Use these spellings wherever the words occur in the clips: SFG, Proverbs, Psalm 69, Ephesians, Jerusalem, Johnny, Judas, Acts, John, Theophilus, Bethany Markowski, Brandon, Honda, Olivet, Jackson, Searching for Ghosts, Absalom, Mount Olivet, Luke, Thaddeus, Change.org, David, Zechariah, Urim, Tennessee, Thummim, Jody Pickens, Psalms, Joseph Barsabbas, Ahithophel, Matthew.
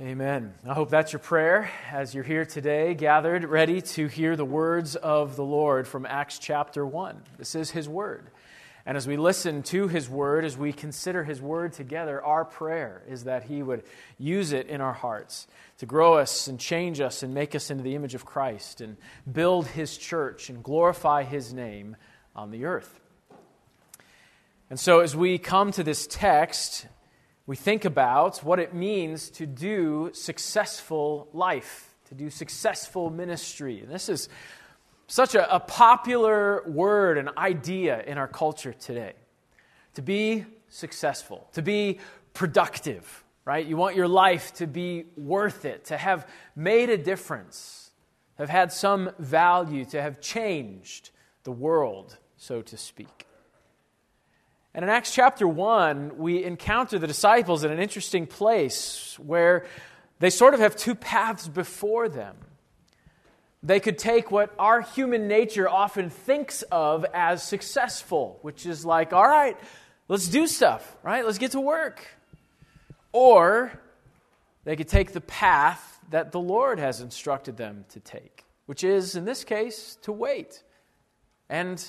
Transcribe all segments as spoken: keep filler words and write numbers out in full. Amen. I hope that's your prayer as you're here today, gathered, ready to hear the words of the Lord from Acts chapter one. This is His Word. And as we listen to His Word, as we consider His Word together, our prayer is that He would use it in our hearts to grow us and change us and make us into the image of Christ and build His church and glorify His name on the earth. And so as we come to this text, we think about what it means to do successful life, to do successful ministry. And this is such a, a popular word and idea in our culture today. To be successful, to be productive, right? You want your life to be worth it, to have made a difference, have had some value, to have changed the world, so to speak. And in Acts chapter one, we encounter the disciples in an interesting place where they sort of have two paths before them. They could take what our human nature often thinks of as successful, which is like, all right, let's do stuff, right? Let's get to work. Or they could take the path that the Lord has instructed them to take, which is, in this case, to wait. And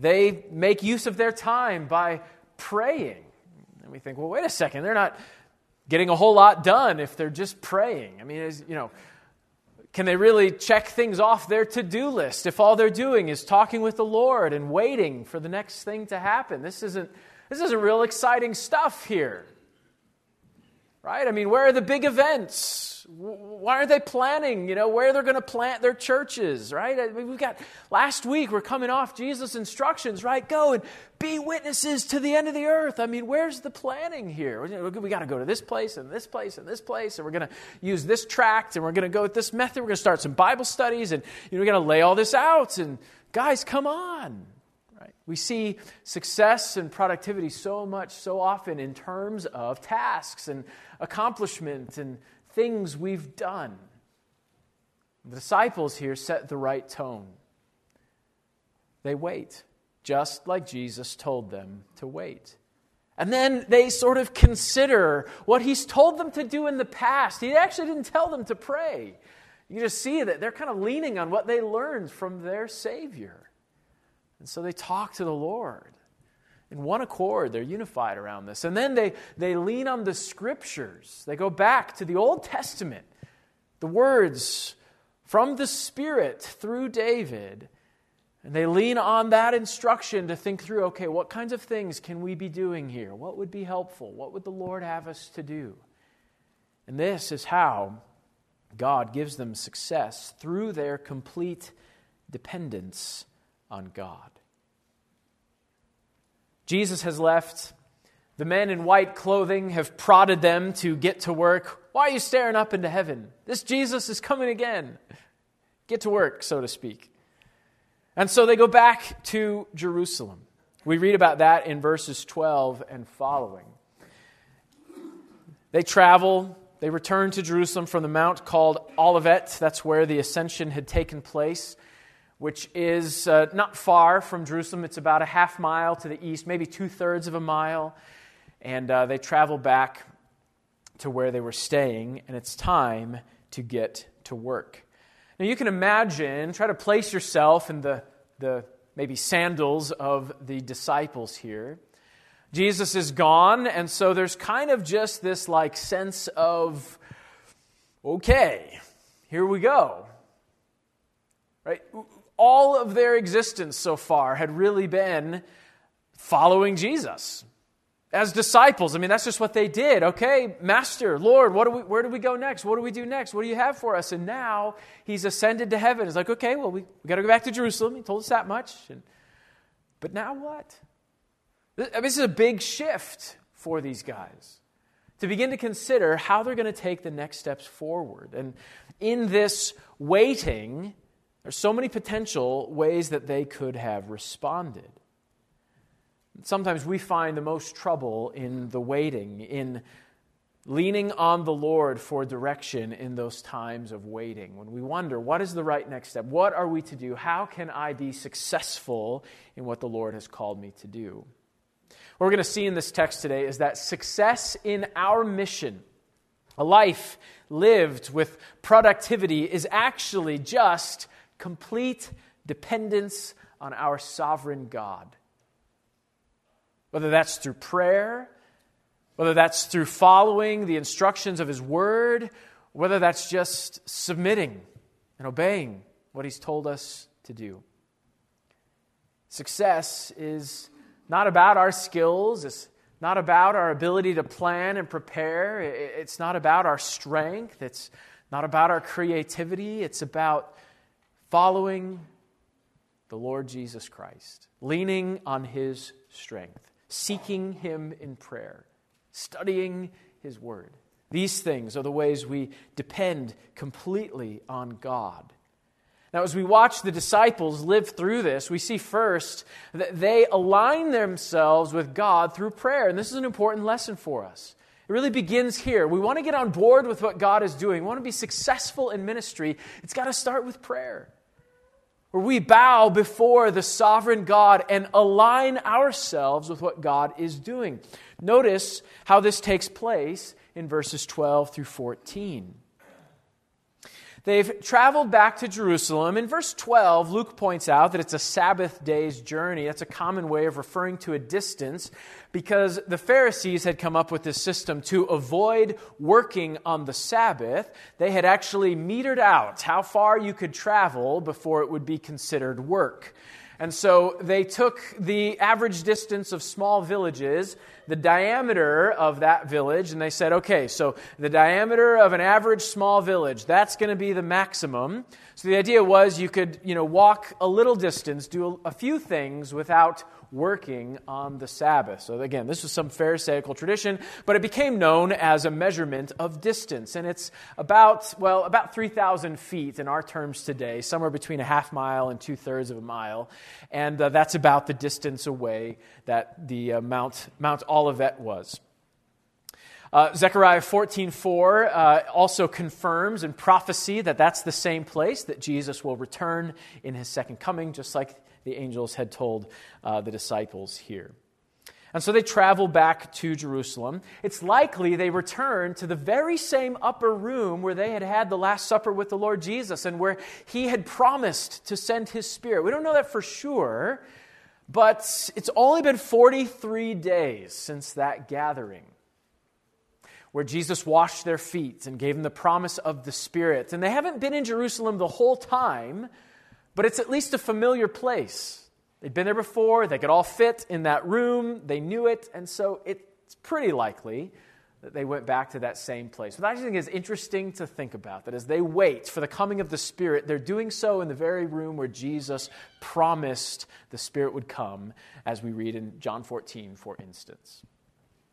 they make use of their time by praying. And we think, well, wait a second, they're not getting a whole lot done if they're just praying. I mean, you know, can they really check things off their to-do list if all they're doing is talking with the Lord and waiting for the next thing to happen? This isn't this isn't real exciting stuff here, right? I mean, where are the big events? Why are they planning, you know, where they're going to plant their churches, right? I mean, we've got, last week, we're coming off Jesus' instructions, right? Go and be witnesses to the end of the earth. I mean, where's the planning here? We got to go to this place and this place and this place, and we're going to use this tract, and we're going to go with this method. We're going to start some Bible studies, and you know, we're going to lay all this out, and guys, come on, right? We see success and productivity so much, so often in terms of tasks and accomplishment and things we've done. The disciples here set the right tone. They wait, just like Jesus told them to wait. And then they sort of consider what He's told them to do in the past. He actually didn't tell them to pray. You just see that they're kind of leaning on what they learned from their Savior. And so they talk to the Lord. In one accord, they're unified around this. And then they, they lean on the Scriptures. They go back to the Old Testament, the words from the Spirit through David, and they lean on that instruction to think through, okay, what kinds of things can we be doing here? What would be helpful? What would the Lord have us to do? And this is how God gives them success, through their complete dependence on God. Jesus has left. The men in white clothing have prodded them to get to work. Why are you staring up into heaven? This Jesus is coming again. Get to work, so to speak. And so they go back to Jerusalem. We read about that in verses twelve and following. They travel. They return to Jerusalem from the mount called Olivet. That's where the ascension had taken place, which is uh, not far from Jerusalem. It's about a half mile to the east, maybe two-thirds of a mile. And uh, they travel back to where they were staying, and it's time to get to work. Now you can imagine, try to place yourself in the, the maybe sandals of the disciples here. Jesus is gone, and so there's kind of just this like sense of, okay, here we go, right? All of their existence so far had really been following Jesus as disciples. I mean, that's just what they did. Okay, Master, Lord, what do we? Where do we go next? What do we do next? What do you have for us? And now He's ascended to heaven. It's like, okay, well, we, we got to go back to Jerusalem. He told us that much. And, but now what? This, I mean, this is a big shift for these guys to begin to consider how they're going to take the next steps forward. And in this waiting, there's so many potential ways that they could have responded. Sometimes we find the most trouble in the waiting, in leaning on the Lord for direction in those times of waiting, when we wonder, what is the right next step? What are we to do? How can I be successful in what the Lord has called me to do? What we're going to see in this text today is that success in our mission A life lived with productivity is actually just complete dependence on our sovereign God. Whether that's through prayer, whether that's through following the instructions of His Word, whether that's just submitting and obeying what He's told us to do. Success is not about our skills. It's not about our ability to plan and prepare. It's not about our strength. It's not about our creativity. It's about following the Lord Jesus Christ, leaning on His strength, seeking Him in prayer, studying His Word. These things are the ways we depend completely on God. Now, as we watch the disciples live through this, we see first that they align themselves with God through prayer. And this is an important lesson for us. It really begins here. We want to get on board with what God is doing. We want to be successful in ministry. It's got to start with prayer, where we bow before the sovereign God and align ourselves with what God is doing. Notice how this takes place in verses twelve through fourteen. They've traveled back to Jerusalem. In verse twelve, Luke points out that it's a Sabbath day's journey. That's a common way of referring to a distance because the Pharisees had come up with this system to avoid working on the Sabbath. They had actually metered out how far you could travel before it would be considered work. And so they took the average distance of small villages, the diameter of that village, and they said, okay, so the diameter of an average small village, that's going to be the maximum. So the idea was you could, you know, walk a little distance, do a few things without working on the Sabbath. So again, this was some Pharisaical tradition, but it became known as a measurement of distance. And it's about, well, about three thousand feet in our terms today, somewhere between a half mile and two-thirds of a mile. And uh, that's about the distance away that the uh, Mount Mount Olivet was. Uh, Zechariah fourteen four uh, also confirms in prophecy that that's the same place that Jesus will return in His second coming, just like the angels had told uh, the disciples here. And so they travel back to Jerusalem. It's likely they return to the very same upper room where they had had the Last Supper with the Lord Jesus and where He had promised to send His Spirit. We don't know that for sure, but it's only been forty-three days since that gathering, where Jesus washed their feet and gave them the promise of the Spirit. And they haven't been in Jerusalem the whole time, but it's at least a familiar place. They'd been there before, they could all fit in that room, they knew it, and so it's pretty likely that they went back to that same place. But I just think it's interesting to think about that as they wait for the coming of the Spirit, they're doing so in the very room where Jesus promised the Spirit would come, as we read in John fourteen, for instance.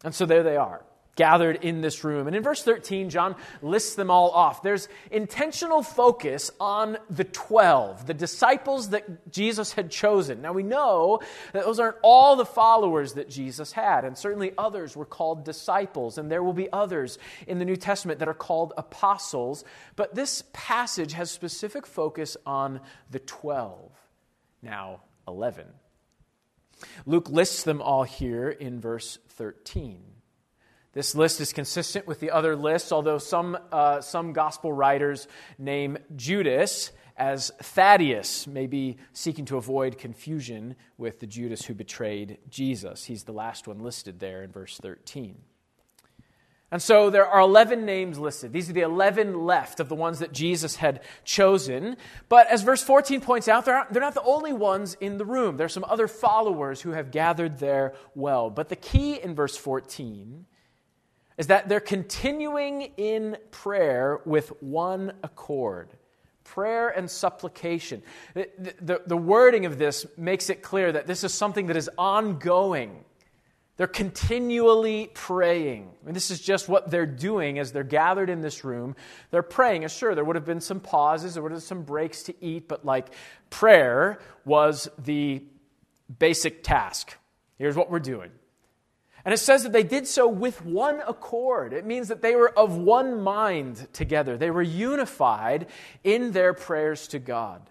And so there they are, gathered in this room. And in verse thirteen, John lists them all off. There's intentional focus on the twelve, the disciples that Jesus had chosen. Now we know that those aren't all the followers that Jesus had, and certainly others were called disciples, and there will be others in the New Testament that are called apostles. But this passage has specific focus on the twelve, now eleven. Luke lists them all here in verse thirteen. This list is consistent with the other lists, although some uh, some gospel writers name Judas as Thaddeus, maybe seeking to avoid confusion with the Judas who betrayed Jesus. He's the last one listed there in verse thirteen. And so there are eleven names listed. These are the eleven left of the ones that Jesus had chosen. But as verse fourteen points out, they're not the only ones in the room. There are some other followers who have gathered there well. But the key in verse fourteen is that they're continuing in prayer with one accord. Prayer and supplication. The, the, the wording of this makes it clear that this is something that is ongoing. They're continually praying. I mean, this is just what they're doing as they're gathered in this room. They're praying. And sure, there would have been some pauses, there would have been some breaks to eat, but like prayer was the basic task. Here's what we're doing. And it says that they did so with one accord. It means that they were of one mind together. They were unified in their prayers to God.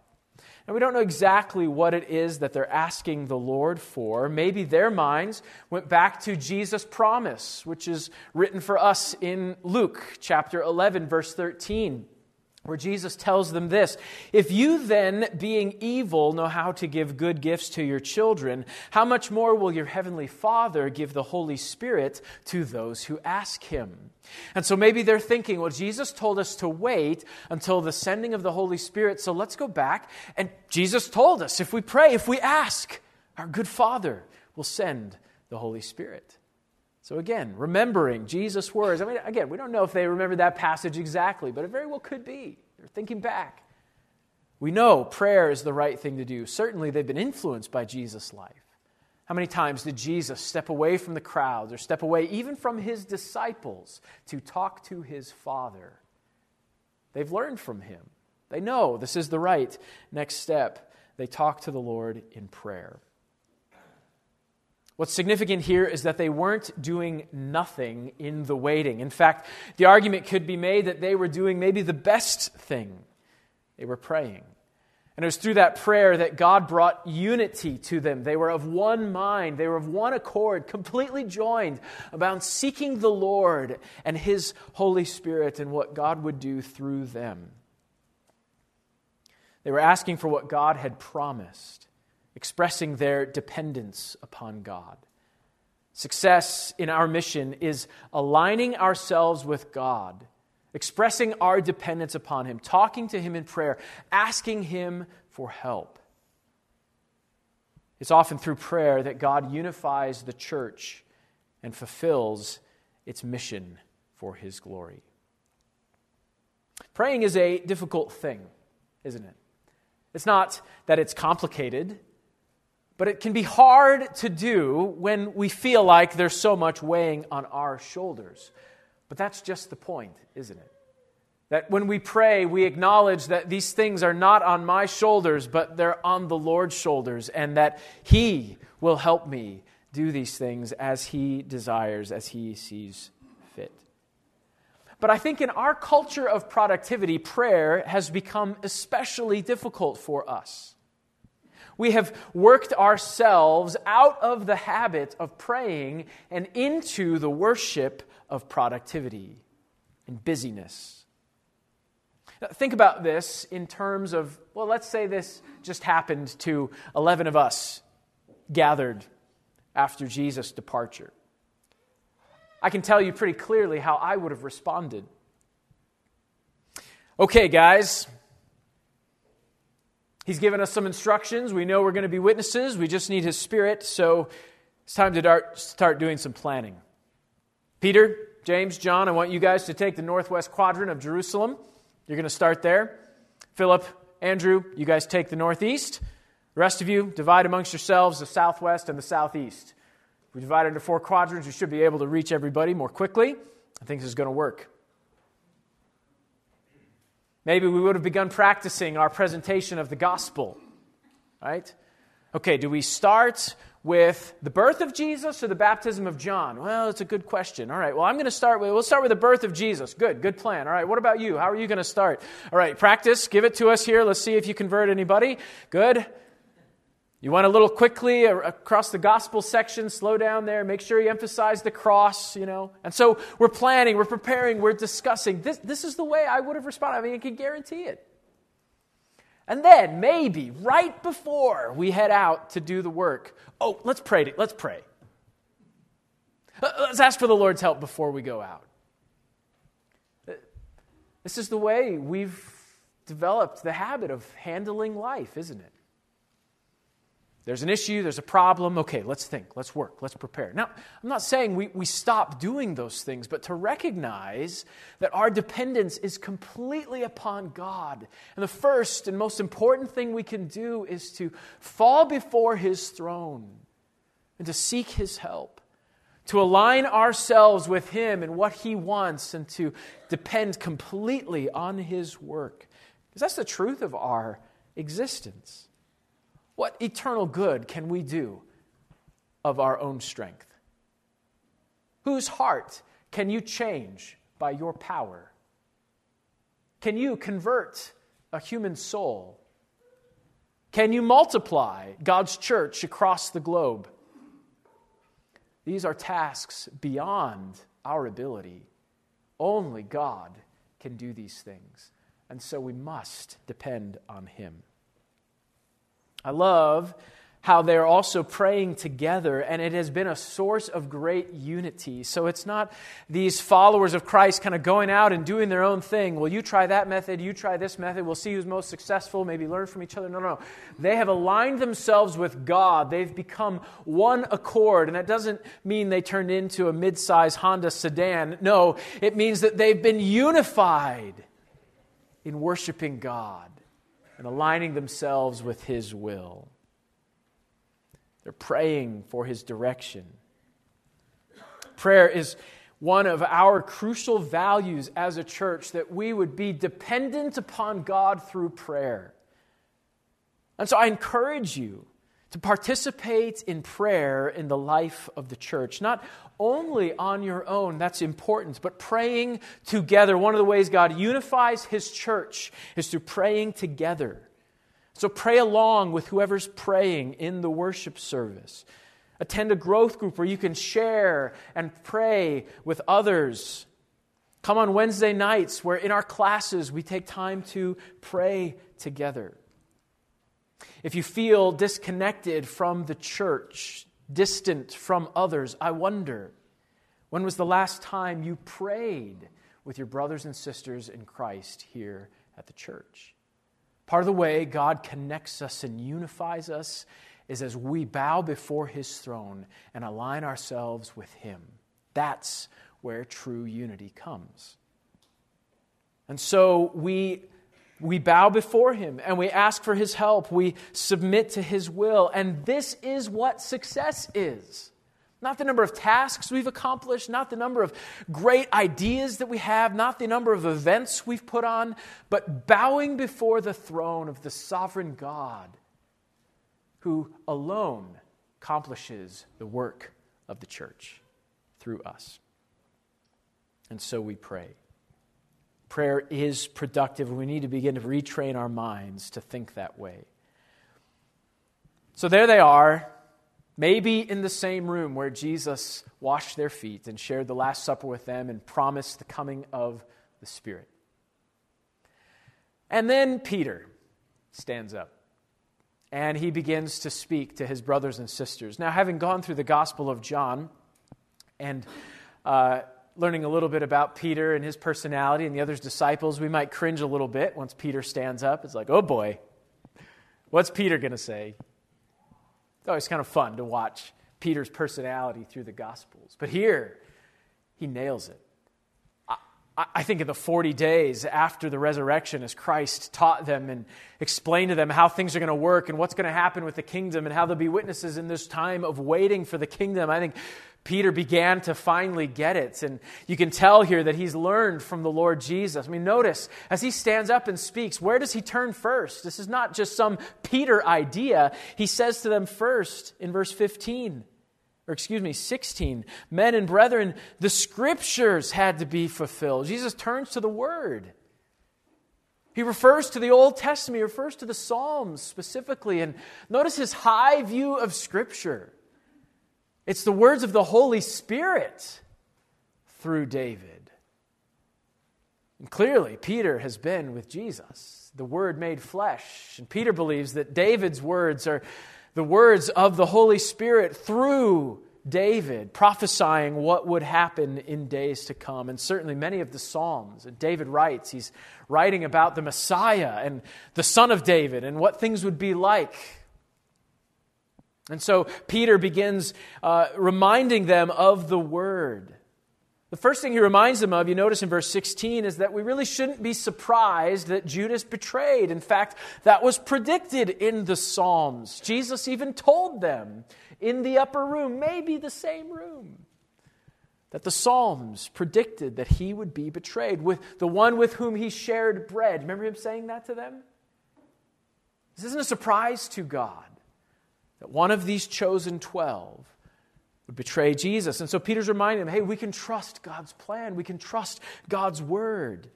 And we don't know exactly what it is that they're asking the Lord for. Maybe their minds went back to Jesus' promise, which is written for us in Luke chapter eleven, verse thirteen, where Jesus tells them this: "If you then, being evil, know how to give good gifts to your children, how much more will your heavenly Father give the Holy Spirit to those who ask Him?" And so maybe they're thinking, well, Jesus told us to wait until the sending of the Holy Spirit, so let's go back. And Jesus told us, if we pray, if we ask, our good Father will send the Holy Spirit. So again, remembering Jesus' words. I mean, again, we don't know if they remembered that passage exactly, but it very well could be. They're thinking back. We know prayer is the right thing to do. Certainly, they've been influenced by Jesus' life. How many times did Jesus step away from the crowds or step away even from his disciples to talk to his Father? They've learned from him. They know this is the right next step. They talk to the Lord in prayer. What's significant here is that they weren't doing nothing in the waiting. In fact, the argument could be made that they were doing maybe the best thing. They were praying. And it was through that prayer that God brought unity to them. They were of one mind. They were of one accord, completely joined about seeking the Lord and His Holy Spirit and what God would do through them. They were asking for what God had promised, expressing their dependence upon God. Success in our mission is aligning ourselves with God, expressing our dependence upon Him, talking to Him in prayer, asking Him for help. It's often through prayer that God unifies the church and fulfills its mission for His glory. Praying is a difficult thing, isn't it? It's not that it's complicated, but it can be hard to do when we feel like there's so much weighing on our shoulders. But that's just the point, isn't it? That when we pray, we acknowledge that these things are not on my shoulders, but they're on the Lord's shoulders, and that He will help me do these things as He desires, as He sees fit. But I think in our culture of productivity, prayer has become especially difficult for us. We have worked ourselves out of the habit of praying and into the worship of productivity and busyness. Now, think about this in terms of, well, let's say this just happened to eleven of us gathered after Jesus' departure. I can tell you pretty clearly how I would have responded. Okay, guys. He's given us some instructions. We know we're going to be witnesses. We just need His Spirit, so it's time to start doing some planning. Peter, James, John, I want you guys to take the northwest quadrant of Jerusalem. You're going to start there. Philip, Andrew, you guys take the northeast. The rest of you, divide amongst yourselves the southwest and the southeast. If we divide into four quadrants, we should be able to reach everybody more quickly. I think this is going to work. Maybe we would have begun practicing our presentation of the gospel, right? Okay, do we start with the birth of Jesus or the baptism of John? Well, it's a good question. All right, well, I'm going to start with, we'll start with the birth of Jesus. Good, good plan. All right, what about you? How are you going to start? All right, practice, give it to us here. Let's see if you convert anybody. Good. You want a little quickly across the gospel section, slow down there, make sure you emphasize the cross, you know. And so we're planning, we're preparing, we're discussing. This, this is the way I would have responded. I mean, I can guarantee it. And then maybe right before we head out to do the work, oh, let's pray. Let's pray. Let's ask for the Lord's help before we go out. This is the way we've developed the habit of handling life, isn't it? There's an issue, there's a problem. Okay, let's think, let's work, let's prepare. Now, I'm not saying we, we stop doing those things, but to recognize that our dependence is completely upon God. And the first and most important thing we can do is to fall before His throne and to seek His help, to align ourselves with Him and what He wants, and to depend completely on His work. Because that's the truth of our existence. What eternal good can we do of our own strength? Whose heart can you change by your power? Can you convert a human soul? Can you multiply God's church across the globe? These are tasks beyond our ability. Only God can do these things. And so we must depend on Him. I love how they're also praying together, and it has been a source of great unity. So it's not these followers of Christ kind of going out and doing their own thing. Well, you try that method, you try this method, we'll see who's most successful, maybe learn from each other. No, no, no. They have aligned themselves with God. They've become one accord, and that doesn't mean they turned into a mid-size Honda sedan. No, it means that they've been unified in worshiping God and aligning themselves with His will. They're praying for His direction. Prayer is one of our crucial values as a church, that we would be dependent upon God through prayer. And so I encourage you to participate in prayer in the life of the church. Not only on your own, that's important, but praying together. One of the ways God unifies His church is through praying together. So pray along with whoever's praying in the worship service. Attend a growth group where you can share and pray with others. Come on Wednesday nights where in our classes we take time to pray together. If you feel disconnected from the church, distant from others, I wonder, when was the last time you prayed with your brothers and sisters in Christ here at the church? Part of the way God connects us and unifies us is as we bow before His throne and align ourselves with Him. That's where true unity comes. And so we, we bow before Him and we ask for His help. We submit to His will. And this is what success is. Not the number of tasks we've accomplished, not the number of great ideas that we have, not the number of events we've put on, but bowing before the throne of the sovereign God who alone accomplishes the work of the church through us. And so we pray. Prayer is productive. We need to begin to retrain our minds to think that way. So there they are. Maybe in the same room where Jesus washed their feet and shared the Last Supper with them and promised the coming of the Spirit. And then Peter stands up and he begins to speak to his brothers and sisters. Now, having gone through the Gospel of John and uh, learning a little bit about Peter and his personality and the other disciples, we might cringe a little bit once Peter stands up. It's like, oh boy, what's Peter going to say? It's always kind of fun to watch Peter's personality through the Gospels. But here, he nails it. I, I think in the forty days after the resurrection, as Christ taught them and explained to them how things are going to work and what's going to happen with the kingdom and how they'll be witnesses in this time of waiting for the kingdom, I think Peter began to finally get it. And you can tell here that he's learned from the Lord Jesus. I mean, notice, as he stands up and speaks, where does he turn first? This is not just some Peter idea. He says to them first in verse fifteen, or excuse me, sixteen, men and brethren, the Scriptures had to be fulfilled. Jesus turns to the Word. He refers to the Old Testament. He refers to the Psalms specifically. And notice his high view of Scripture. It's the words of the Holy Spirit through David. And clearly, Peter has been with Jesus, the Word made flesh. And Peter believes that David's words are the words of the Holy Spirit through David, prophesying what would happen in days to come. And certainly many of the Psalms that David writes, he's writing about the Messiah and the Son of David and what things would be like. And so Peter begins uh, reminding them of the Word. The first thing he reminds them of, you notice in verse sixteen, is that we really shouldn't be surprised that Judas betrayed. In fact, that was predicted in the Psalms. Jesus even told them in the upper room, maybe the same room, that the Psalms predicted that he would be betrayed with the one with whom he shared bread. Remember him saying that to them? This isn't a surprise to God. One of these chosen twelve would betray Jesus. And so Peter's reminding them, hey, we can trust God's plan. We can trust God's Word.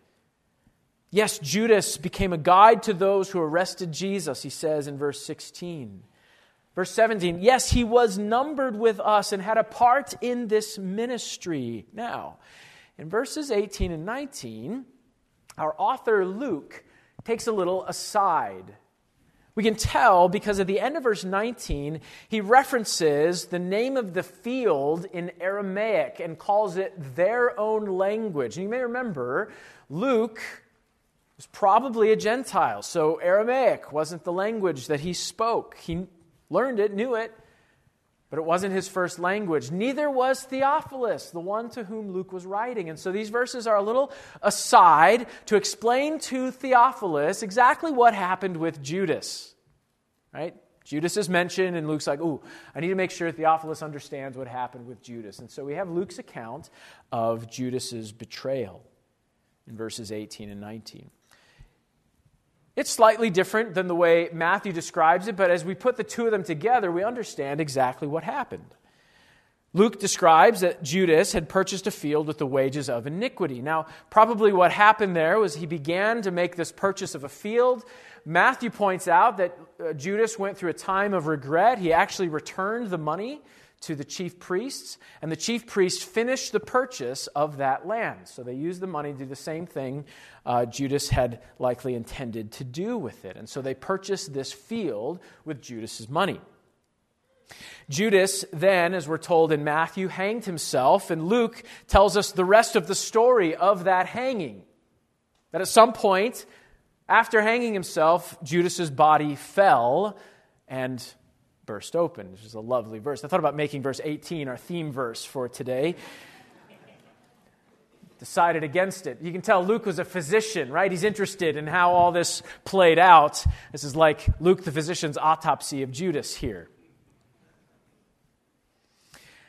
Yes, Judas became a guide to those who arrested Jesus, he says in verse sixteen. Verse seventeen, yes, he was numbered with us and had a part in this ministry. Now, in verses eighteen and nineteen, our author Luke takes a little aside. We can tell because at the end of verse nineteen, he references the name of the field in Aramaic and calls it their own language. And you may remember, Luke was probably a Gentile, so Aramaic wasn't the language that he spoke. He learned it, knew it, but it wasn't his first language. Neither was Theophilus, the one to whom Luke was writing. And so these verses are a little aside to explain to Theophilus exactly what happened with Judas. Right? Judas is mentioned, and Luke's like, ooh, I need to make sure Theophilus understands what happened with Judas. And so we have Luke's account of Judas's betrayal in verses eighteen and nineteen. It's slightly different than the way Matthew describes it, but as we put the two of them together, we understand exactly what happened. Luke describes that Judas had purchased a field with the wages of iniquity. Now, probably what happened there was he began to make this purchase of a field. Matthew points out that Judas went through a time of regret. He actually returned the money to the chief priests, and the chief priests finished the purchase of that land. So they used the money to do the same thing uh, Judas had likely intended to do with it. And so they purchased this field with Judas's money. Judas then, as we're told in Matthew, hanged himself, and Luke tells us the rest of the story of that hanging. That at some point, after hanging himself, Judas's body fell and burst open, which is a lovely verse. I thought about making verse eighteen our theme verse for today. Decided against it. You can tell Luke was a physician, right? He's interested in how all this played out. This is like Luke the physician's autopsy of Judas here.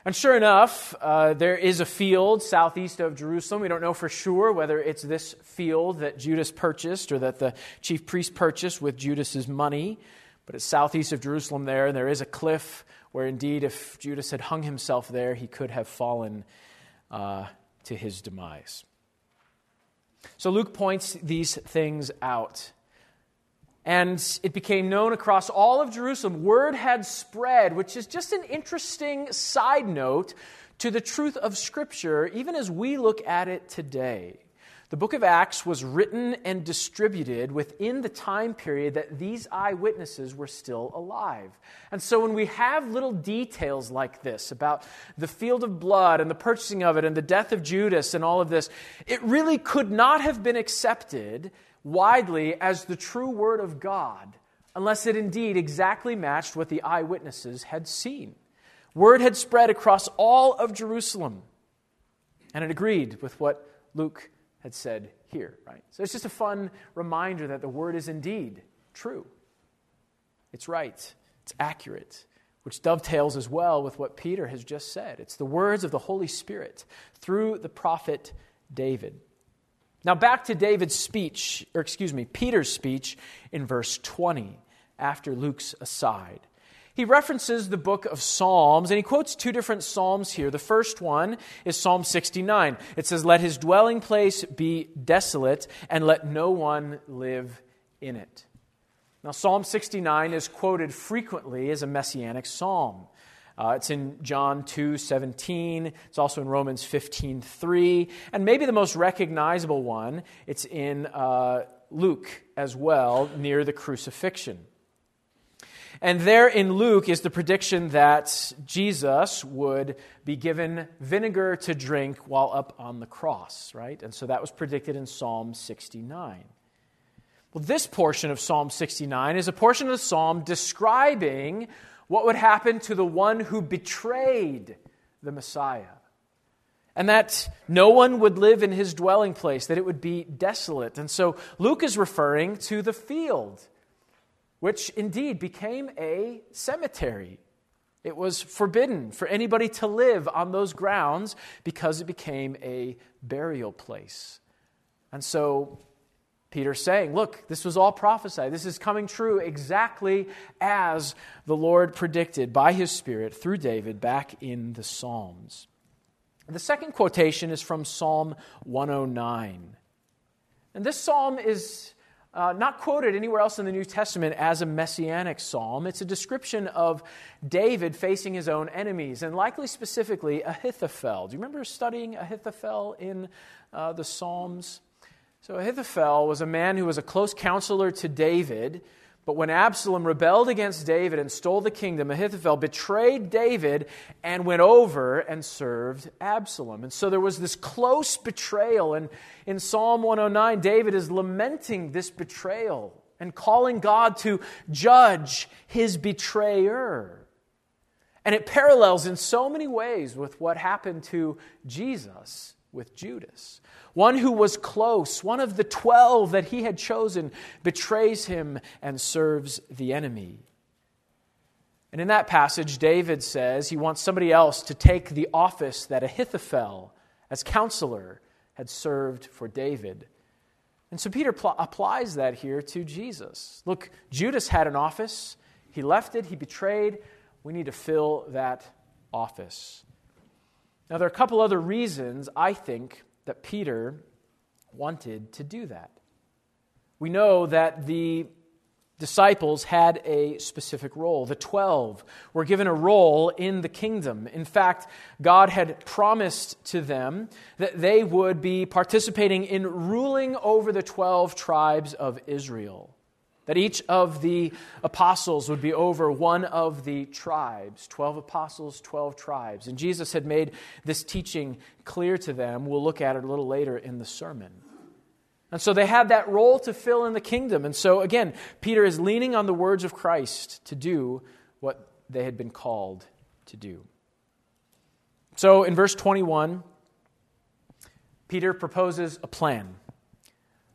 And sure enough, uh, there is a field southeast of Jerusalem. We don't know for sure whether it's this field that Judas purchased or that the chief priest purchased with Judas's money. But it's southeast of Jerusalem there, and there is a cliff where indeed if Judas had hung himself there, he could have fallen uh, to his demise. So Luke points these things out. And it became known across all of Jerusalem. Word had spread, which is just an interesting side note to the truth of Scripture, even as we look at it today. The book of Acts was written and distributed within the time period that these eyewitnesses were still alive. And so when we have little details like this about the field of blood and the purchasing of it and the death of Judas and all of this, it really could not have been accepted widely as the true word of God unless it indeed exactly matched what the eyewitnesses had seen. Word had spread across all of Jerusalem, and it agreed with what Luke said. had said here, right? So it's just a fun reminder that the word is indeed true. It's right. It's accurate, which dovetails as well with what Peter has just said. It's the words of the Holy Spirit through the prophet David. Now back to David's speech, or excuse me, Peter's speech in verse twenty, after Luke's aside. He references the book of Psalms, and he quotes two different Psalms here. The first one is Psalm sixty-nine. It says, "Let his dwelling place be desolate, and let no one live in it." Now, Psalm sixty-nine is quoted frequently as a messianic psalm. Uh, it's in John two seventeen. It's also in Romans fifteen three. And maybe the most recognizable one, it's in uh, Luke as well, near the crucifixion. And there in Luke is the prediction that Jesus would be given vinegar to drink while up on the cross, right? And so that was predicted in Psalm sixty-nine. Well, this portion of Psalm sixty-nine is a portion of the psalm describing what would happen to the one who betrayed the Messiah. And that no one would live in his dwelling place, that it would be desolate. And so Luke is referring to the field, which indeed became a cemetery. It was forbidden for anybody to live on those grounds because it became a burial place. And so Peter's saying, look, this was all prophesied. This is coming true exactly as the Lord predicted by His Spirit through David back in the Psalms. And the second quotation is from Psalm one oh nine. And this psalm is uh, not quoted anywhere else in the New Testament as a messianic psalm. It's a description of David facing his own enemies, and likely specifically Ahithophel. Do you remember studying Ahithophel in uh, the Psalms? So Ahithophel was a man who was a close counselor to David, but when Absalom rebelled against David and stole the kingdom, Ahithophel betrayed David and went over and served Absalom. And so there was this close betrayal. And in Psalm one oh nine, David is lamenting this betrayal and calling God to judge his betrayer. And it parallels in so many ways with what happened to Jesus with Judas. One who was close, one of the twelve that he had chosen, betrays him and serves the enemy. And in that passage, David says he wants somebody else to take the office that Ahithophel, as counselor, had served for David. And so Peter pl- applies that here to Jesus. Look, Judas had an office. He left it. He betrayed. We need to fill that office. Now, there are a couple other reasons, I think, that Peter wanted to do that. We know that the disciples had a specific role. The twelve were given a role in the kingdom. In fact, God had promised to them that they would be participating in ruling over the twelve tribes of Israel, that each of the apostles would be over one of the tribes, twelve apostles, twelve tribes. And Jesus had made this teaching clear to them. We'll look at it a little later in the sermon. And so they had that role to fill in the kingdom. And so again, Peter is leaning on the words of Christ to do what they had been called to do. So in verse twenty-one, Peter proposes a plan.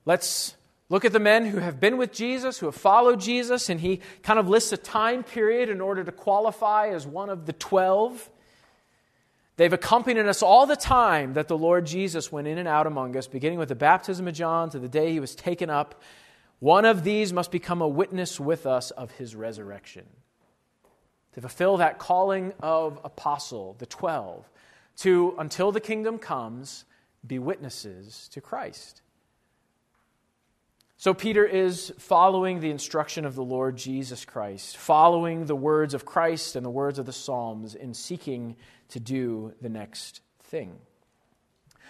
Let's look at the men who have been with Jesus, who have followed Jesus, and he kind of lists a time period in order to qualify as one of the twelve. They've accompanied us all the time that the Lord Jesus went in and out among us, beginning with the baptism of John to the day he was taken up. One of these must become a witness with us of his resurrection. To fulfill that calling of apostle, the twelve, to, until the kingdom comes, be witnesses to Christ. So Peter is following the instruction of the Lord Jesus Christ, following the words of Christ and the words of the Psalms in seeking to do the next thing.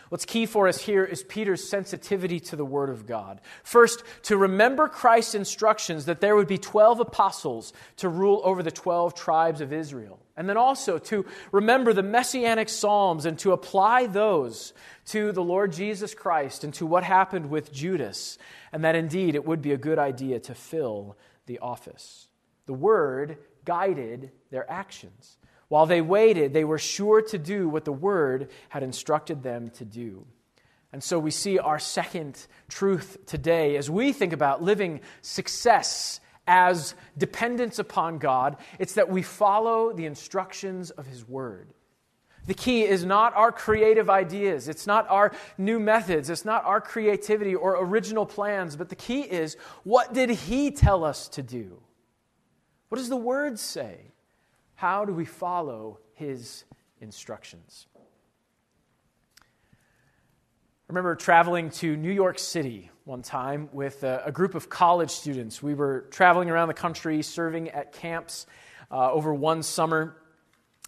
What's key for us here is Peter's sensitivity to the Word of God. First, to remember Christ's instructions that there would be twelve apostles to rule over the twelve tribes of Israel. And then also to remember the Messianic Psalms and to apply those to the Lord Jesus Christ and to what happened with Judas. And that indeed it would be a good idea to fill the office. The Word guided their actions. While they waited, they were sure to do what the Word had instructed them to do. And so we see our second truth today as we think about living success as dependence upon God. It's that we follow the instructions of His Word. The key is not our creative ideas. It's not our new methods. It's not our creativity or original plans. But the key is, what did He tell us to do? What does the Word say? How do we follow His instructions? I remember traveling to New York City one time with a, a group of college students. We were traveling around the country, serving at camps uh, over one summer.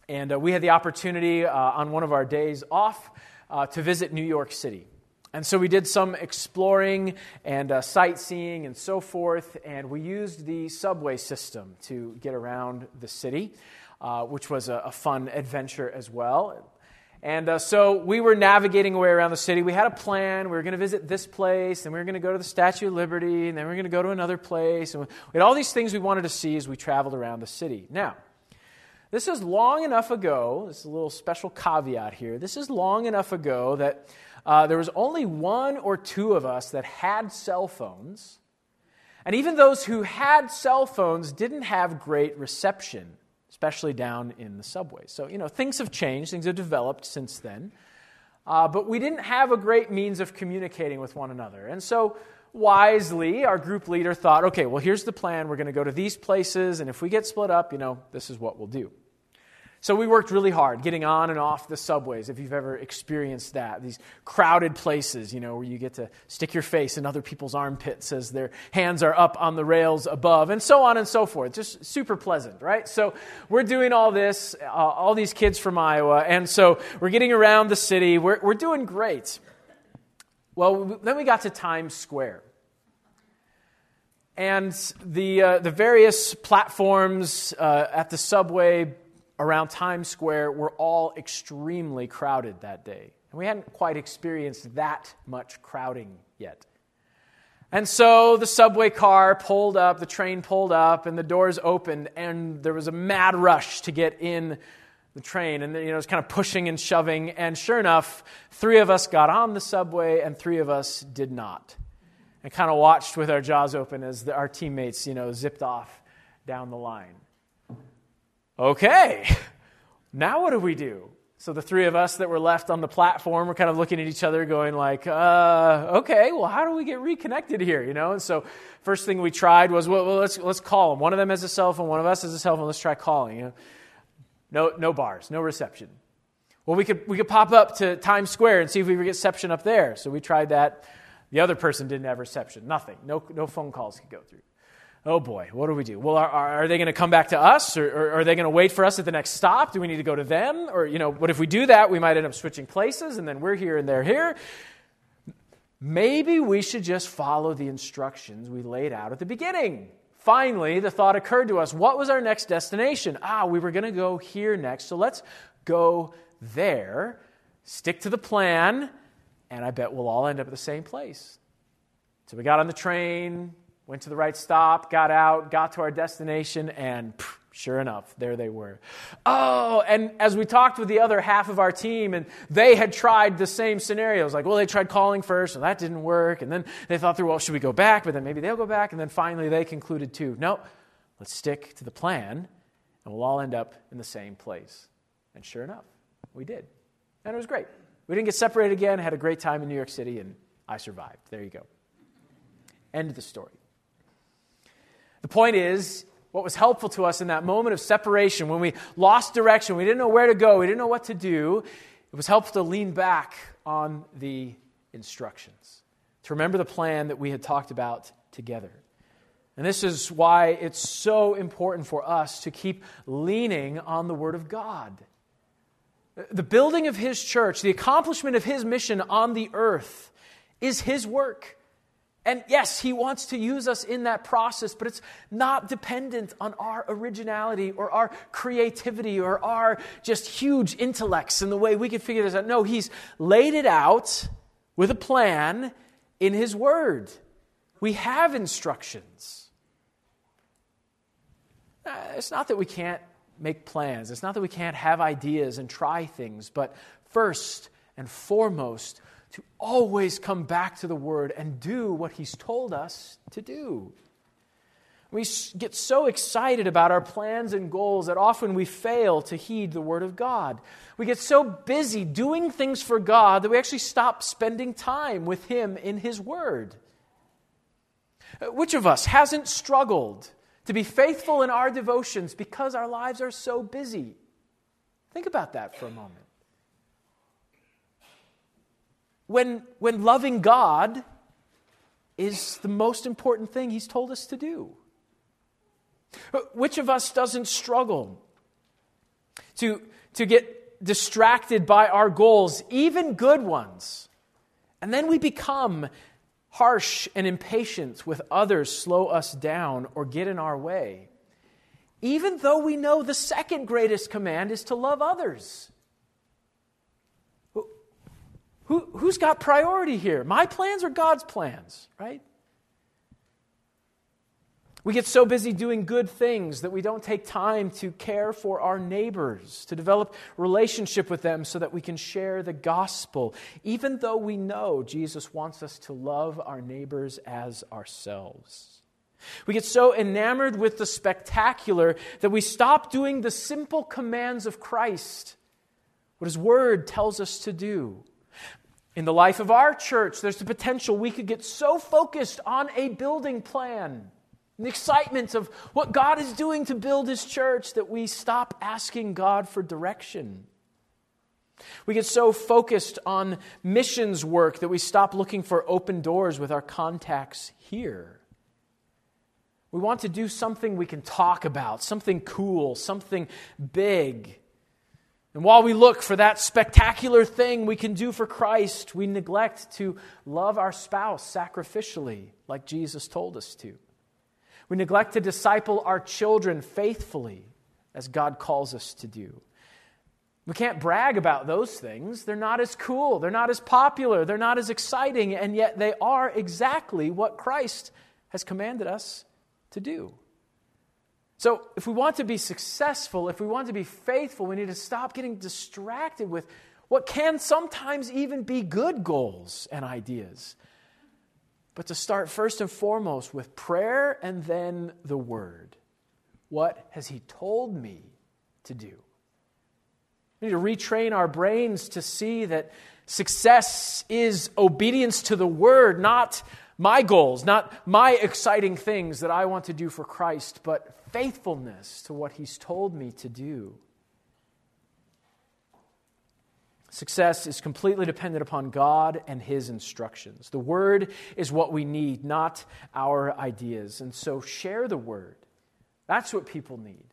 And uh, we had the opportunity uh, on one of our days off uh, to visit New York City. And so we did some exploring and uh, sightseeing and so forth, and we used the subway system to get around the city, uh, which was a, a fun adventure as well. And uh, so we were navigating our way around the city. We had a plan. We were going to visit this place, and we were going to go to the Statue of Liberty, and then we were going to go to another place. And we had all these things we wanted to see as we traveled around the city. Now, this is long enough ago. This is a little special caveat here. This is long enough ago that Uh, there was only one or two of us that had cell phones, and even those who had cell phones didn't have great reception, especially down in the subway. So, you know, things have changed, things have developed since then, uh, but we didn't have a great means of communicating with one another. And so, wisely, our group leader thought, okay, well, here's the plan. We're going to go to these places, and if we get split up, you know, this is what we'll do. So we worked really hard getting on and off the subways, if you've ever experienced that, these crowded places, you know, where you get to stick your face in other people's armpits as their hands are up on the rails above, and so on and so forth. Just super pleasant, right? So we're doing all this, uh, all these kids from Iowa, and so we're getting around the city. We're, we're doing great. Well, then we got to Times Square. And the, uh, the various platforms uh, at the subway around Times Square were all extremely crowded that day. And we hadn't quite experienced that much crowding yet. And so the subway car pulled up, the train pulled up, and the doors opened, and there was a mad rush to get in the train. And, you know, it was kind of pushing and shoving. And sure enough, three of us got on the subway, and three of us did not. And kind of watched with our jaws open as the, our teammates, you know, zipped off down the line. Okay, now what do we do? So the three of us that were left on the platform were kind of looking at each other going like, uh, okay, well, how do we get reconnected here, you know? And so first thing we tried was, well, let's let's call them. One of them has a cell phone, one of us has a cell phone, let's try calling, you know. No, no bars, no reception. Well, we could we could pop up to Times Square and see if we could get reception up there. So we tried that. The other person didn't have reception. Nothing. No no phone calls could go through. Oh, boy, what do we do? Well, are, are they going to come back to us, or, or are they going to wait for us at the next stop? Do we need to go to them? Or, you know, what if we do that? We might end up switching places, and then we're here and they're here. Maybe we should just follow the instructions we laid out at the beginning. Finally, the thought occurred to us, what was our next destination? Ah, we were going to go here next, so let's go there, stick to the plan, and I bet we'll all end up at the same place. So we got on the train, went to the right stop, got out, got to our destination, and pff, sure enough, there they were. Oh, and as we talked with the other half of our team, and they had tried the same scenarios. Like, well, they tried calling first, and that didn't work. And then they thought through, well, should we go back? But then maybe they'll go back. And then finally they concluded too, no, let's stick to the plan, and we'll all end up in the same place. And sure enough, we did. And it was great. We didn't get separated again, had a great time in New York City, and I survived. There you go. End of the story. The point is, what was helpful to us in that moment of separation, when we lost direction, we didn't know where to go, we didn't know what to do, it was helpful to lean back on the instructions, to remember the plan that we had talked about together. And this is why it's so important for us to keep leaning on the Word of God. The building of His church, the accomplishment of His mission on the earth is His work. And yes, He wants to use us in that process, but it's not dependent on our originality or our creativity or our just huge intellects and the way we can figure this out. No, He's laid it out with a plan in His Word. We have instructions. It's not that we can't make plans. It's not that we can't have ideas and try things, but first and foremost, to always come back to the Word and do what He's told us to do. We get so excited about our plans and goals that often we fail to heed the Word of God. We get so busy doing things for God that we actually stop spending time with Him in His Word. Which of us hasn't struggled to be faithful in our devotions because our lives are so busy? Think about that for a moment. When when loving God is the most important thing He's told us to do. Which of us doesn't struggle to, to get distracted by our goals, even good ones? And then we become harsh and impatient with others, slow us down, or get in our way. Even though we know the second greatest command is to love others. Who, who's got priority here? My plans or God's plans, right? We get so busy doing good things that we don't take time to care for our neighbors, to develop relationship with them so that we can share the gospel, even though we know Jesus wants us to love our neighbors as ourselves. We get so enamored with the spectacular that we stop doing the simple commands of Christ, what His Word tells us to do. In the life of our church, there's the potential we could get so focused on a building plan and the excitement of what God is doing to build His church, that we stop asking God for direction. We get so focused on missions work that we stop looking for open doors with our contacts here. We want to do something we can talk about, something cool, something big. And while we look for that spectacular thing we can do for Christ, we neglect to love our spouse sacrificially, like Jesus told us to. We neglect to disciple our children faithfully, as God calls us to do. We can't brag about those things. They're not as cool, they're not as popular, they're not as exciting, and yet they are exactly what Christ has commanded us to do. So if we want to be successful, if we want to be faithful, we need to stop getting distracted with what can sometimes even be good goals and ideas, but to start first and foremost with prayer and then the Word. What has He told me to do? We need to retrain our brains to see that success is obedience to the Word, not my goals, not my exciting things that I want to do for Christ, but faithfulness to what He's told me to do. Success is completely dependent upon God and His instructions. The Word is what we need, not our ideas. And so share the Word. That's what people need.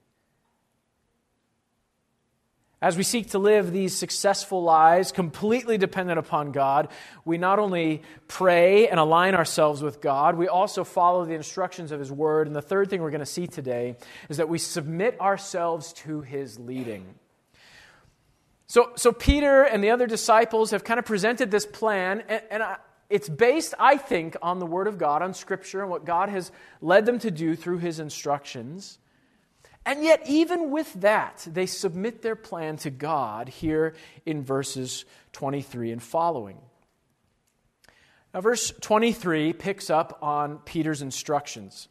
As we seek to live these successful lives completely dependent upon God, we not only pray and align ourselves with God, we also follow the instructions of His Word. And the third thing we're going to see today is that we submit ourselves to His leading. So, so Peter and the other disciples have kind of presented this plan, and, and I, it's based, I think, on the Word of God, on Scripture, and what God has led them to do through His instructions. And yet, even with that, they submit their plan to God here in verses twenty-three and following. Now, verse twenty-three picks up on Peter's instructions.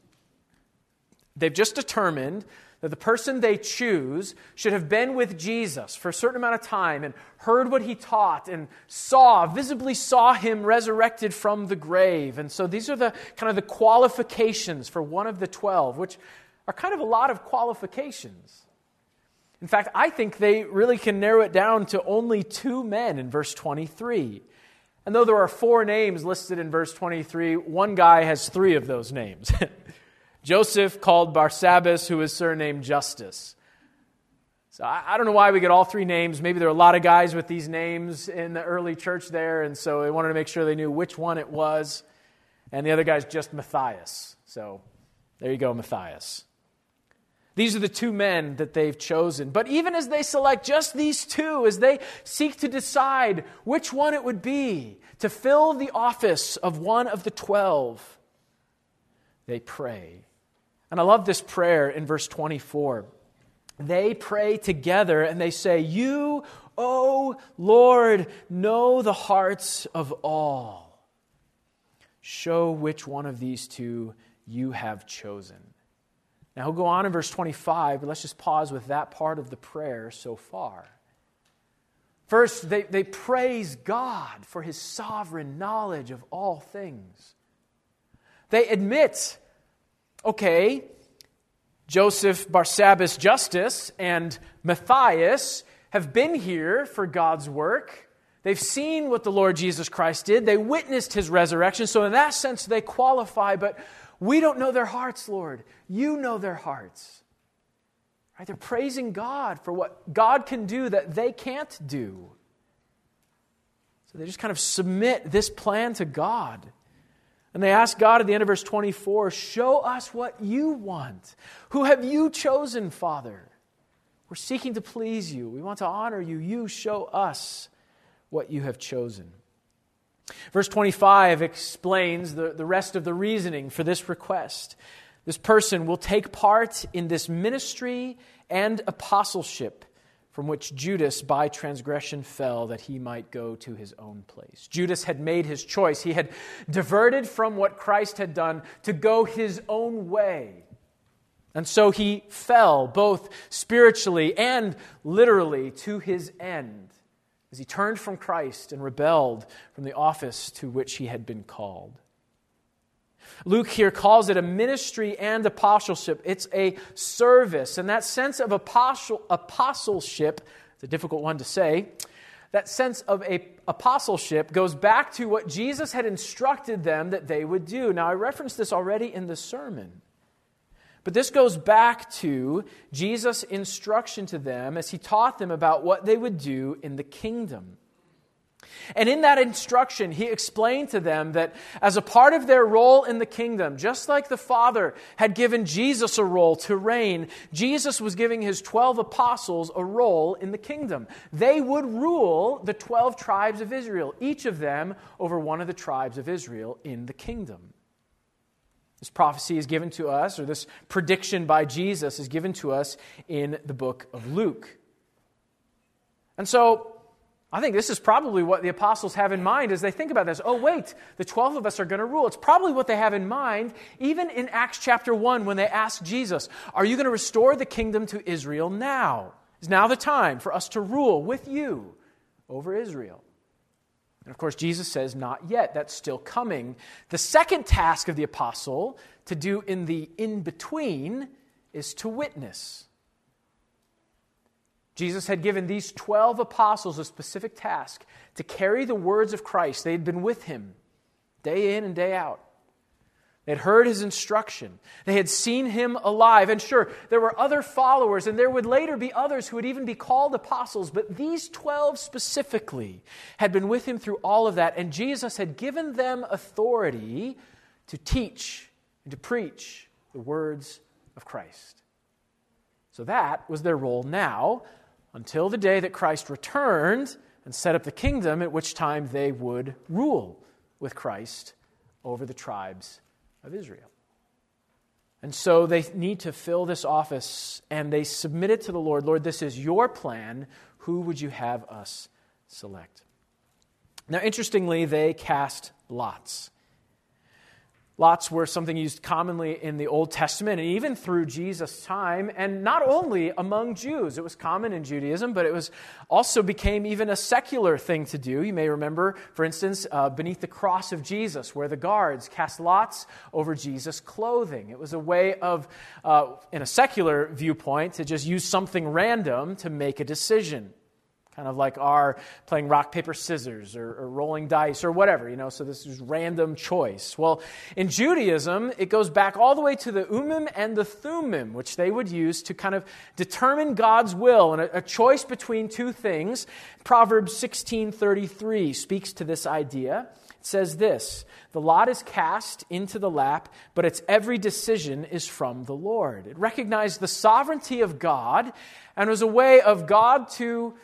They've just determined that the person they choose should have been with Jesus for a certain amount of time and heard what He taught and saw, visibly saw Him resurrected from the grave. And so these are the kind of the qualifications for one of the twelve, which are kind of a lot of qualifications. In fact, I think they really can narrow it down to only two men in verse twenty-three. And though there are four names listed in verse twenty-three, one guy has three of those names. Joseph, called Barsabbas, who is surnamed Justus. So I, I don't know why we get all three names. Maybe there are a lot of guys with these names in the early church there, and so they wanted to make sure they knew which one it was. And the other guy's just Matthias. So there you go, Matthias. These are the two men that they've chosen. But even as they select just these two, as they seek to decide which one it would be to fill the office of one of the twelve, they pray. And I love this prayer in verse twenty-four. They pray together and they say, "You, O Lord, know the hearts of all. Show which one of these two you have chosen." Now, he'll go on in verse twenty-five, but let's just pause with that part of the prayer so far. First, they, they praise God for His sovereign knowledge of all things. They admit, okay, Joseph, Barsabbas, Justus, and Matthias have been here for God's work. They've seen what the Lord Jesus Christ did. They witnessed His resurrection. So in that sense, they qualify, but we don't know their hearts, Lord. You know their hearts. Right? They're praising God for what God can do that they can't do. So they just kind of submit this plan to God. And they ask God at the end of verse twenty-four, "Show us what you want. Who have you chosen, Father? We're seeking to please you. We want to honor you. You show us what you have chosen." Verse twenty-five explains the, the rest of the reasoning for this request. This person will take part in this ministry and apostleship from which Judas by transgression fell, that he might go to his own place. Judas had made his choice. He had diverted from what Christ had done to go his own way. And so he fell both spiritually and literally to his end, as he turned from Christ and rebelled from the office to which he had been called. Luke here calls it a ministry and apostleship. It's a service. And that sense of apostle, apostleship, it's a difficult one to say, that sense of a apostleship goes back to what Jesus had instructed them that they would do. Now, I referenced this already in the sermon. But this goes back to Jesus' instruction to them as he taught them about what they would do in the kingdom. And in that instruction, he explained to them that as a part of their role in the kingdom, just like the Father had given Jesus a role to reign, Jesus was giving his twelve apostles a role in the kingdom. They would rule the twelve tribes of Israel, each of them over one of the tribes of Israel in the kingdom. This prophecy is given to us, or this prediction by Jesus is given to us in the book of Luke. And so, I think this is probably what the apostles have in mind as they think about this. Oh, wait, the twelve of us are going to rule. It's probably what they have in mind, even in Acts chapter one, when they asked Jesus, are you going to restore the kingdom to Israel now? Is now the time for us to rule with you over Israel? And of course, Jesus says, not yet. That's still coming. The second task of the apostle to do in the in-between is to witness. Jesus had given these twelve apostles a specific task to carry the words of Christ. They had been with him day in and day out. They had heard his instruction. They had seen him alive. And sure, there were other followers, and there would later be others who would even be called apostles. But these twelve specifically had been with him through all of that. And Jesus had given them authority to teach and to preach the words of Christ. So that was their role now, until the day that Christ returned and set up the kingdom, at which time they would rule with Christ over the tribes of Israel. And so they need to fill this office, and they submit it to the Lord. Lord, this is your plan. Who would you have us select? Now, interestingly, they cast lots. Lots were something used commonly in the Old Testament and even through Jesus' time, and not only among Jews. It was common in Judaism, but it was also became even a secular thing to do. You may remember, for instance, uh, beneath the cross of Jesus, where the guards cast lots over Jesus' clothing. It was a way of, uh, in a secular viewpoint, to just use something random to make a decision. Kind of like our playing rock, paper, scissors, or, or rolling dice, or whatever, you know, so this is random choice. Well, in Judaism, it goes back all the way to the Urim and the Thummim, which they would use to kind of determine God's will, and a, a choice between two things. Proverbs sixteen thirty-three speaks to this idea. It says this, the lot is cast into the lap, but its every decision is from the Lord. It recognized the sovereignty of God, and was a way of God to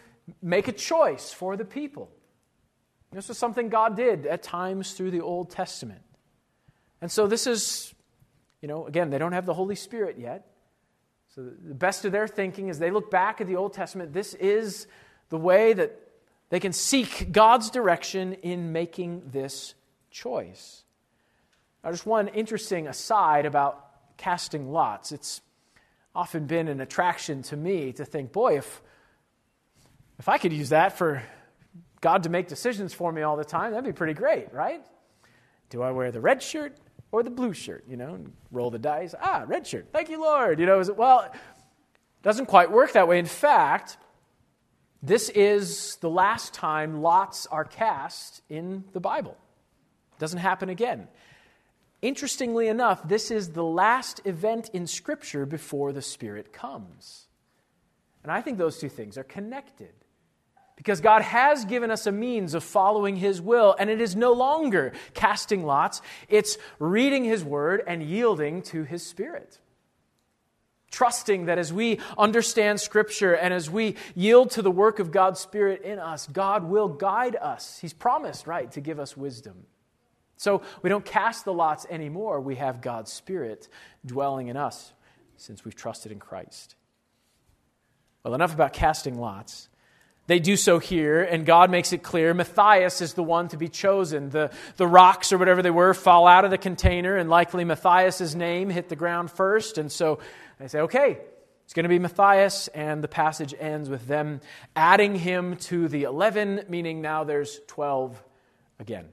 make a choice for the people. This was something God did at times through the Old Testament. And so this is, you know, again, they don't have the Holy Spirit yet. So the best of their thinking is they look back at the Old Testament. This is the way that they can seek God's direction in making this choice. Now, just one interesting aside about casting lots. It's often been an attraction to me to think, boy, if If I could use that for God to make decisions for me all the time, that'd be pretty great, right? Do I wear the red shirt or the blue shirt? You know, roll the dice. Ah, red shirt. Thank you, Lord. You know, is it, well, it doesn't quite work that way. In fact, this is the last time lots are cast in the Bible. It doesn't happen again. Interestingly enough, this is the last event in Scripture before the Spirit comes. And I think those two things are connected. Because God has given us a means of following His will, and it is no longer casting lots. It's reading His Word and yielding to His Spirit. Trusting that as we understand Scripture and as we yield to the work of God's Spirit in us, God will guide us. He's promised, right, to give us wisdom. So we don't cast the lots anymore. We have God's Spirit dwelling in us since we've trusted in Christ. Well, enough about casting lots. They do so here, and God makes it clear Matthias is the one to be chosen. The, the rocks or whatever they were fall out of the container, and likely Matthias' name hit the ground first. And so they say, okay, it's going to be Matthias, and the passage ends with them adding him to the eleven, meaning now there's twelve again.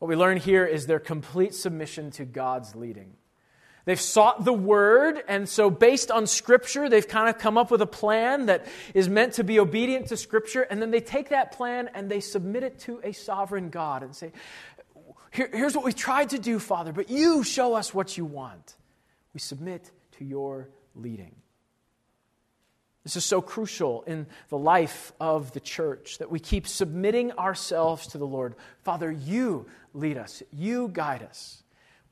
What we learn here is their complete submission to God's leading. They've sought the Word, and so based on Scripture, they've kind of come up with a plan that is meant to be obedient to Scripture, and then they take that plan and they submit it to a sovereign God and say, Here, here's what we tried to do, Father, but you show us what you want. We submit to your leading. This is so crucial in the life of the church that we keep submitting ourselves to the Lord. Father, you lead us. You guide us.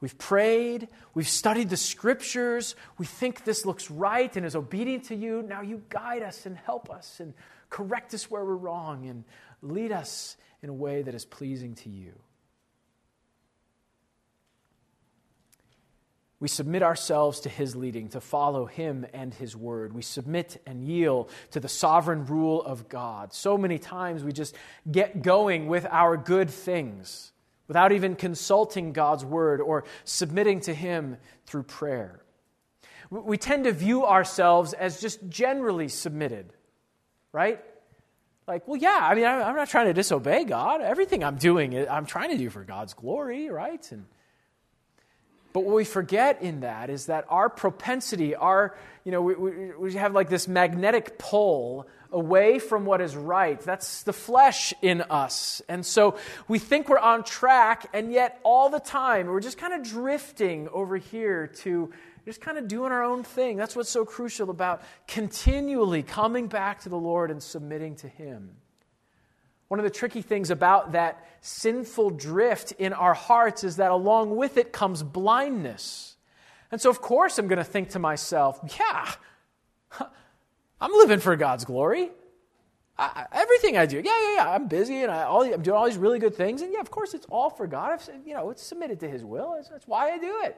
We've prayed. We've studied the Scriptures. We think this looks right and is obedient to you. Now you guide us and help us and correct us where we're wrong and lead us in a way that is pleasing to you. We submit ourselves to his leading, to follow him and his word. We submit and yield to the sovereign rule of God. So many times we just get going with our good things without even consulting God's word or submitting to him through prayer. We tend to view ourselves as just generally submitted, right? Like, well, yeah, I mean, I'm not trying to disobey God. Everything I'm doing, I'm trying to do for God's glory, right? And But what we forget in that is that our propensity, our, you know, we, we, we have like this magnetic pull away from what is right. That's the flesh in us. And so we think we're on track, and yet all the time we're just kind of drifting over here to just kind of doing our own thing. That's what's so crucial about continually coming back to the Lord and submitting to him. One of the tricky things about that sinful drift in our hearts is that along with it comes blindness. And so, of course, I'm going to think to myself, yeah, I'm living for God's glory. I, everything I do, yeah, yeah, yeah, I'm busy and I, all, I'm doing all these really good things. And yeah, of course, it's all for God. I've, you know, it's submitted to his will. That's, that's why I do it.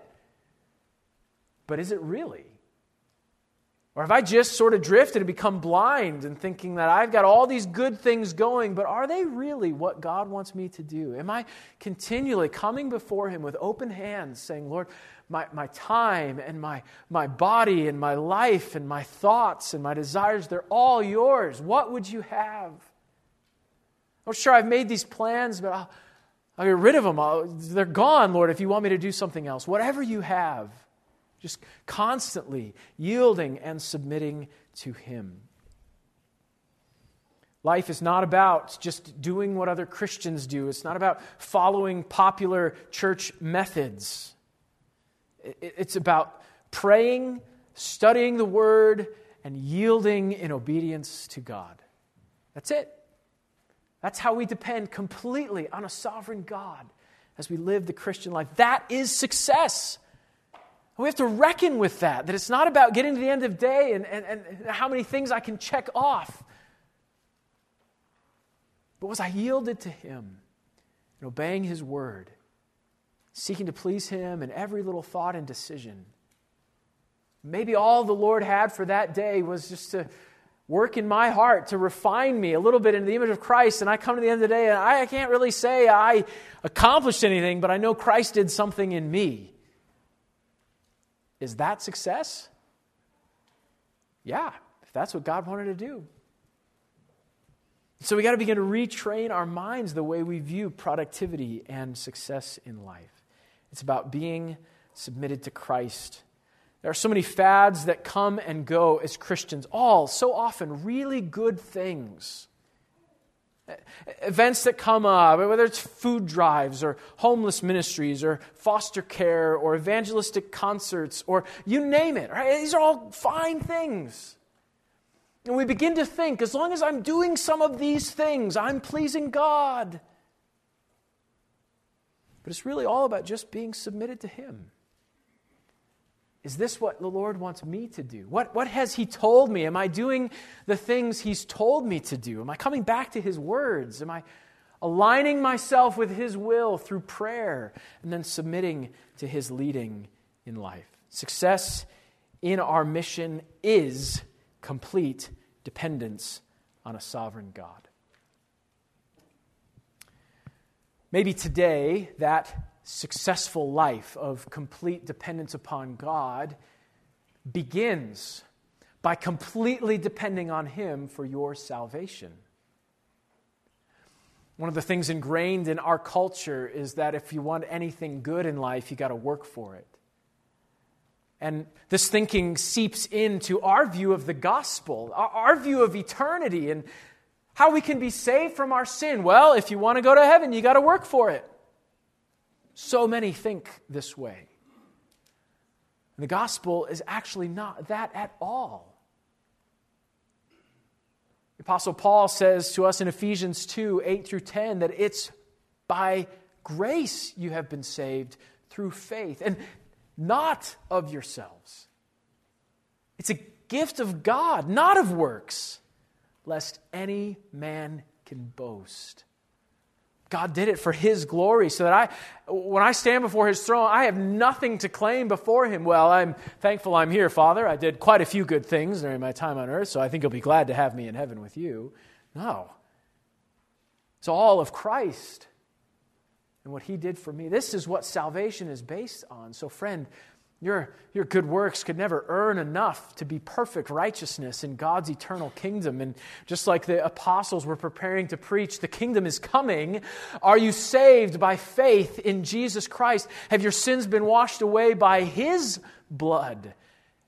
But is it really? Or have I just sort of drifted and become blind and thinking that I've got all these good things going, but are they really what God wants me to do? Am I continually coming before him with open hands saying, Lord, my, my time and my, my body and my life and my thoughts and my desires, they're all yours. What would you have? Oh, sure, I've made these plans, but I'll, I'll get rid of them. I'll, they're gone, Lord, if you want me to do something else. Whatever you have. Just constantly yielding and submitting to him. Life is not about just doing what other Christians do. It's not about following popular church methods. It's about praying, studying the Word, and yielding in obedience to God. That's it. That's how we depend completely on a sovereign God as we live the Christian life. That is success. We have to reckon with that, that it's not about getting to the end of the day and, and, and how many things I can check off. But was I yielded to him and obeying his word, seeking to please him in every little thought and decision? Maybe all the Lord had for that day was just to work in my heart, to refine me a little bit into the image of Christ, and I come to the end of the day and I can't really say I accomplished anything, but I know Christ did something in me. Is that success? Yeah, if that's what God wanted to do. So we got to begin to retrain our minds the way we view productivity and success in life. It's about being submitted to Christ. There are so many fads that come and go as Christians, all so often really good things. Events that come up, whether it's food drives or homeless ministries or foster care or evangelistic concerts or you name it, right? These are all fine things. And we begin to think, as long as I'm doing some of these things, I'm pleasing God. But it's really all about just being submitted to him. Is this what the Lord wants me to do? What, what has he told me? Am I doing the things he's told me to do? Am I coming back to his words? Am I aligning myself with his will through prayer and then submitting to his leading in life? Success in our mission is complete dependence on a sovereign God. Maybe today that successful life of complete dependence upon God begins by completely depending on him for your salvation. One of the things ingrained in our culture is that if you want anything good in life, you got to work for it. And this thinking seeps into our view of the gospel, our view of eternity, and how we can be saved from our sin. Well, if you want to go to heaven, you got to work for it. So many think this way. And the gospel is actually not that at all. The Apostle Paul says to us in Ephesians two, eight through ten, that it's by grace you have been saved through faith, and not of yourselves. It's a gift of God, not of works, lest any man can boast. God did it for His glory, so that I, when I stand before His throne, I have nothing to claim before Him. Well, I'm thankful I'm here, Father. I did quite a few good things during my time on earth, so I think You'll be glad to have me in heaven with You. No. It's all of Christ and what He did for me. This is what salvation is based on. So friend, your, your good works could never earn enough to be perfect righteousness in God's eternal kingdom. And just like the apostles were preparing to preach, the kingdom is coming. Are you saved by faith in Jesus Christ? Have your sins been washed away by His blood?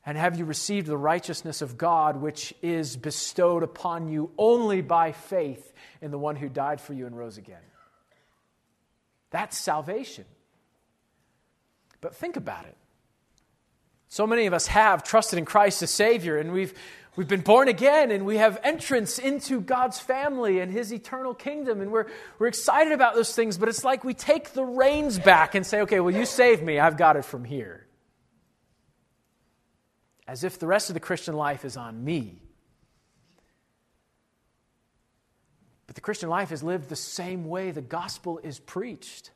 And have you received the righteousness of God, which is bestowed upon you only by faith in the one who died for you and rose again? That's salvation. But think about it. So many of us have trusted in Christ as Savior, and we've we've been born again, and we have entrance into God's family and His eternal kingdom, and we're we're excited about those things, but it's like we take the reins back and say, okay, well, You saved me, I've got it from here. As if the rest of the Christian life is on me. But the Christian life is lived the same way the gospel is preached,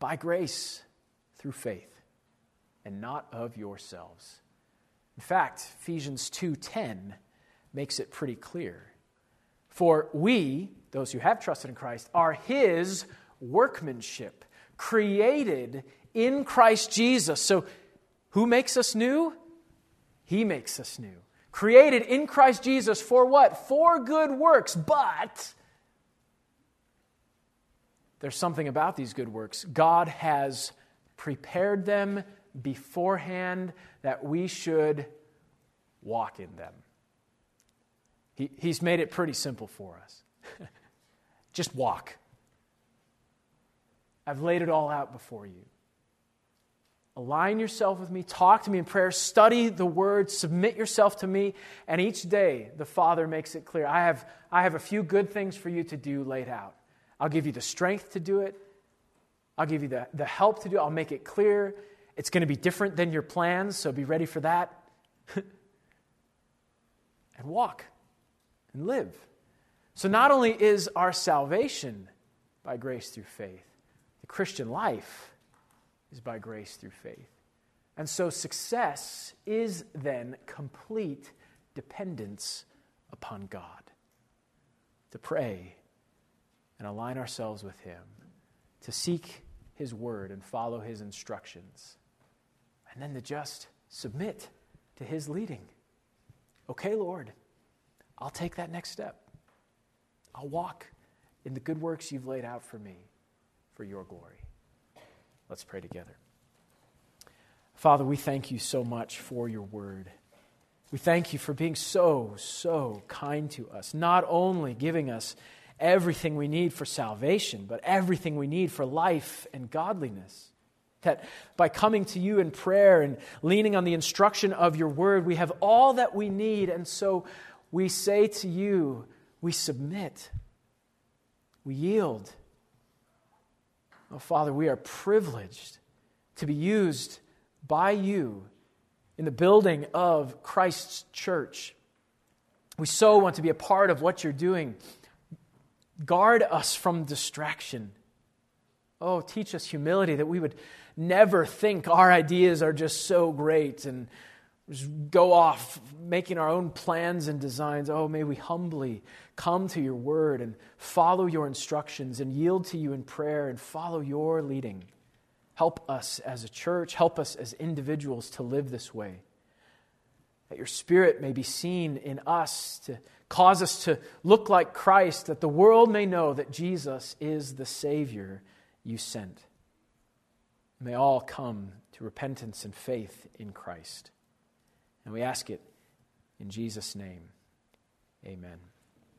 by grace through faith, and not of yourselves. In fact, Ephesians two ten makes it pretty clear. For we, those who have trusted in Christ, are His workmanship, created in Christ Jesus. So who makes us new? He makes us new. Created in Christ Jesus for what? For good works. But there's something about these good works. God has prepared them beforehand that we should walk in them. He, he's made it pretty simple for us. Just walk. I've laid it all out before you. Align yourself with Me, talk to Me in prayer, study the Word, submit yourself to Me, and each day the Father makes it clear, I have, I have a few good things for you to do laid out. I'll give you the strength to do it. I'll give you the, the help to do it. I'll make it clear. It's going to be different than your plans, so be ready for that. And walk and live. So not only is our salvation by grace through faith, the Christian life is by grace through faith. And so success is then complete dependence upon God, to pray and align ourselves with Him, to seek His word and follow His instructions. And then to just submit to His leading. Okay, Lord, I'll take that next step. I'll walk in the good works You've laid out for me for Your glory. Let's pray together. Father, we thank You so much for Your word. We thank You for being so, so kind to us, not only giving us everything we need for salvation, but everything we need for life and godliness. That by coming to You in prayer and leaning on the instruction of Your word, we have all that we need. And so we say to You, we submit, we yield. Oh, Father, we are privileged to be used by You in the building of Christ's church. We so want to be a part of what You're doing. Guard us from distraction. Oh, teach us humility, that we would never think our ideas are just so great and just go off making our own plans and designs. Oh, may we humbly come to Your word and follow Your instructions and yield to You in prayer and follow Your leading. Help us as a church, help us as individuals to live this way. that your Spirit may be seen in us to cause us to look like Christ, that the world may know that Jesus is the Savior you sent. May all come to repentance and faith in Christ. And we ask it in Jesus' name. Amen.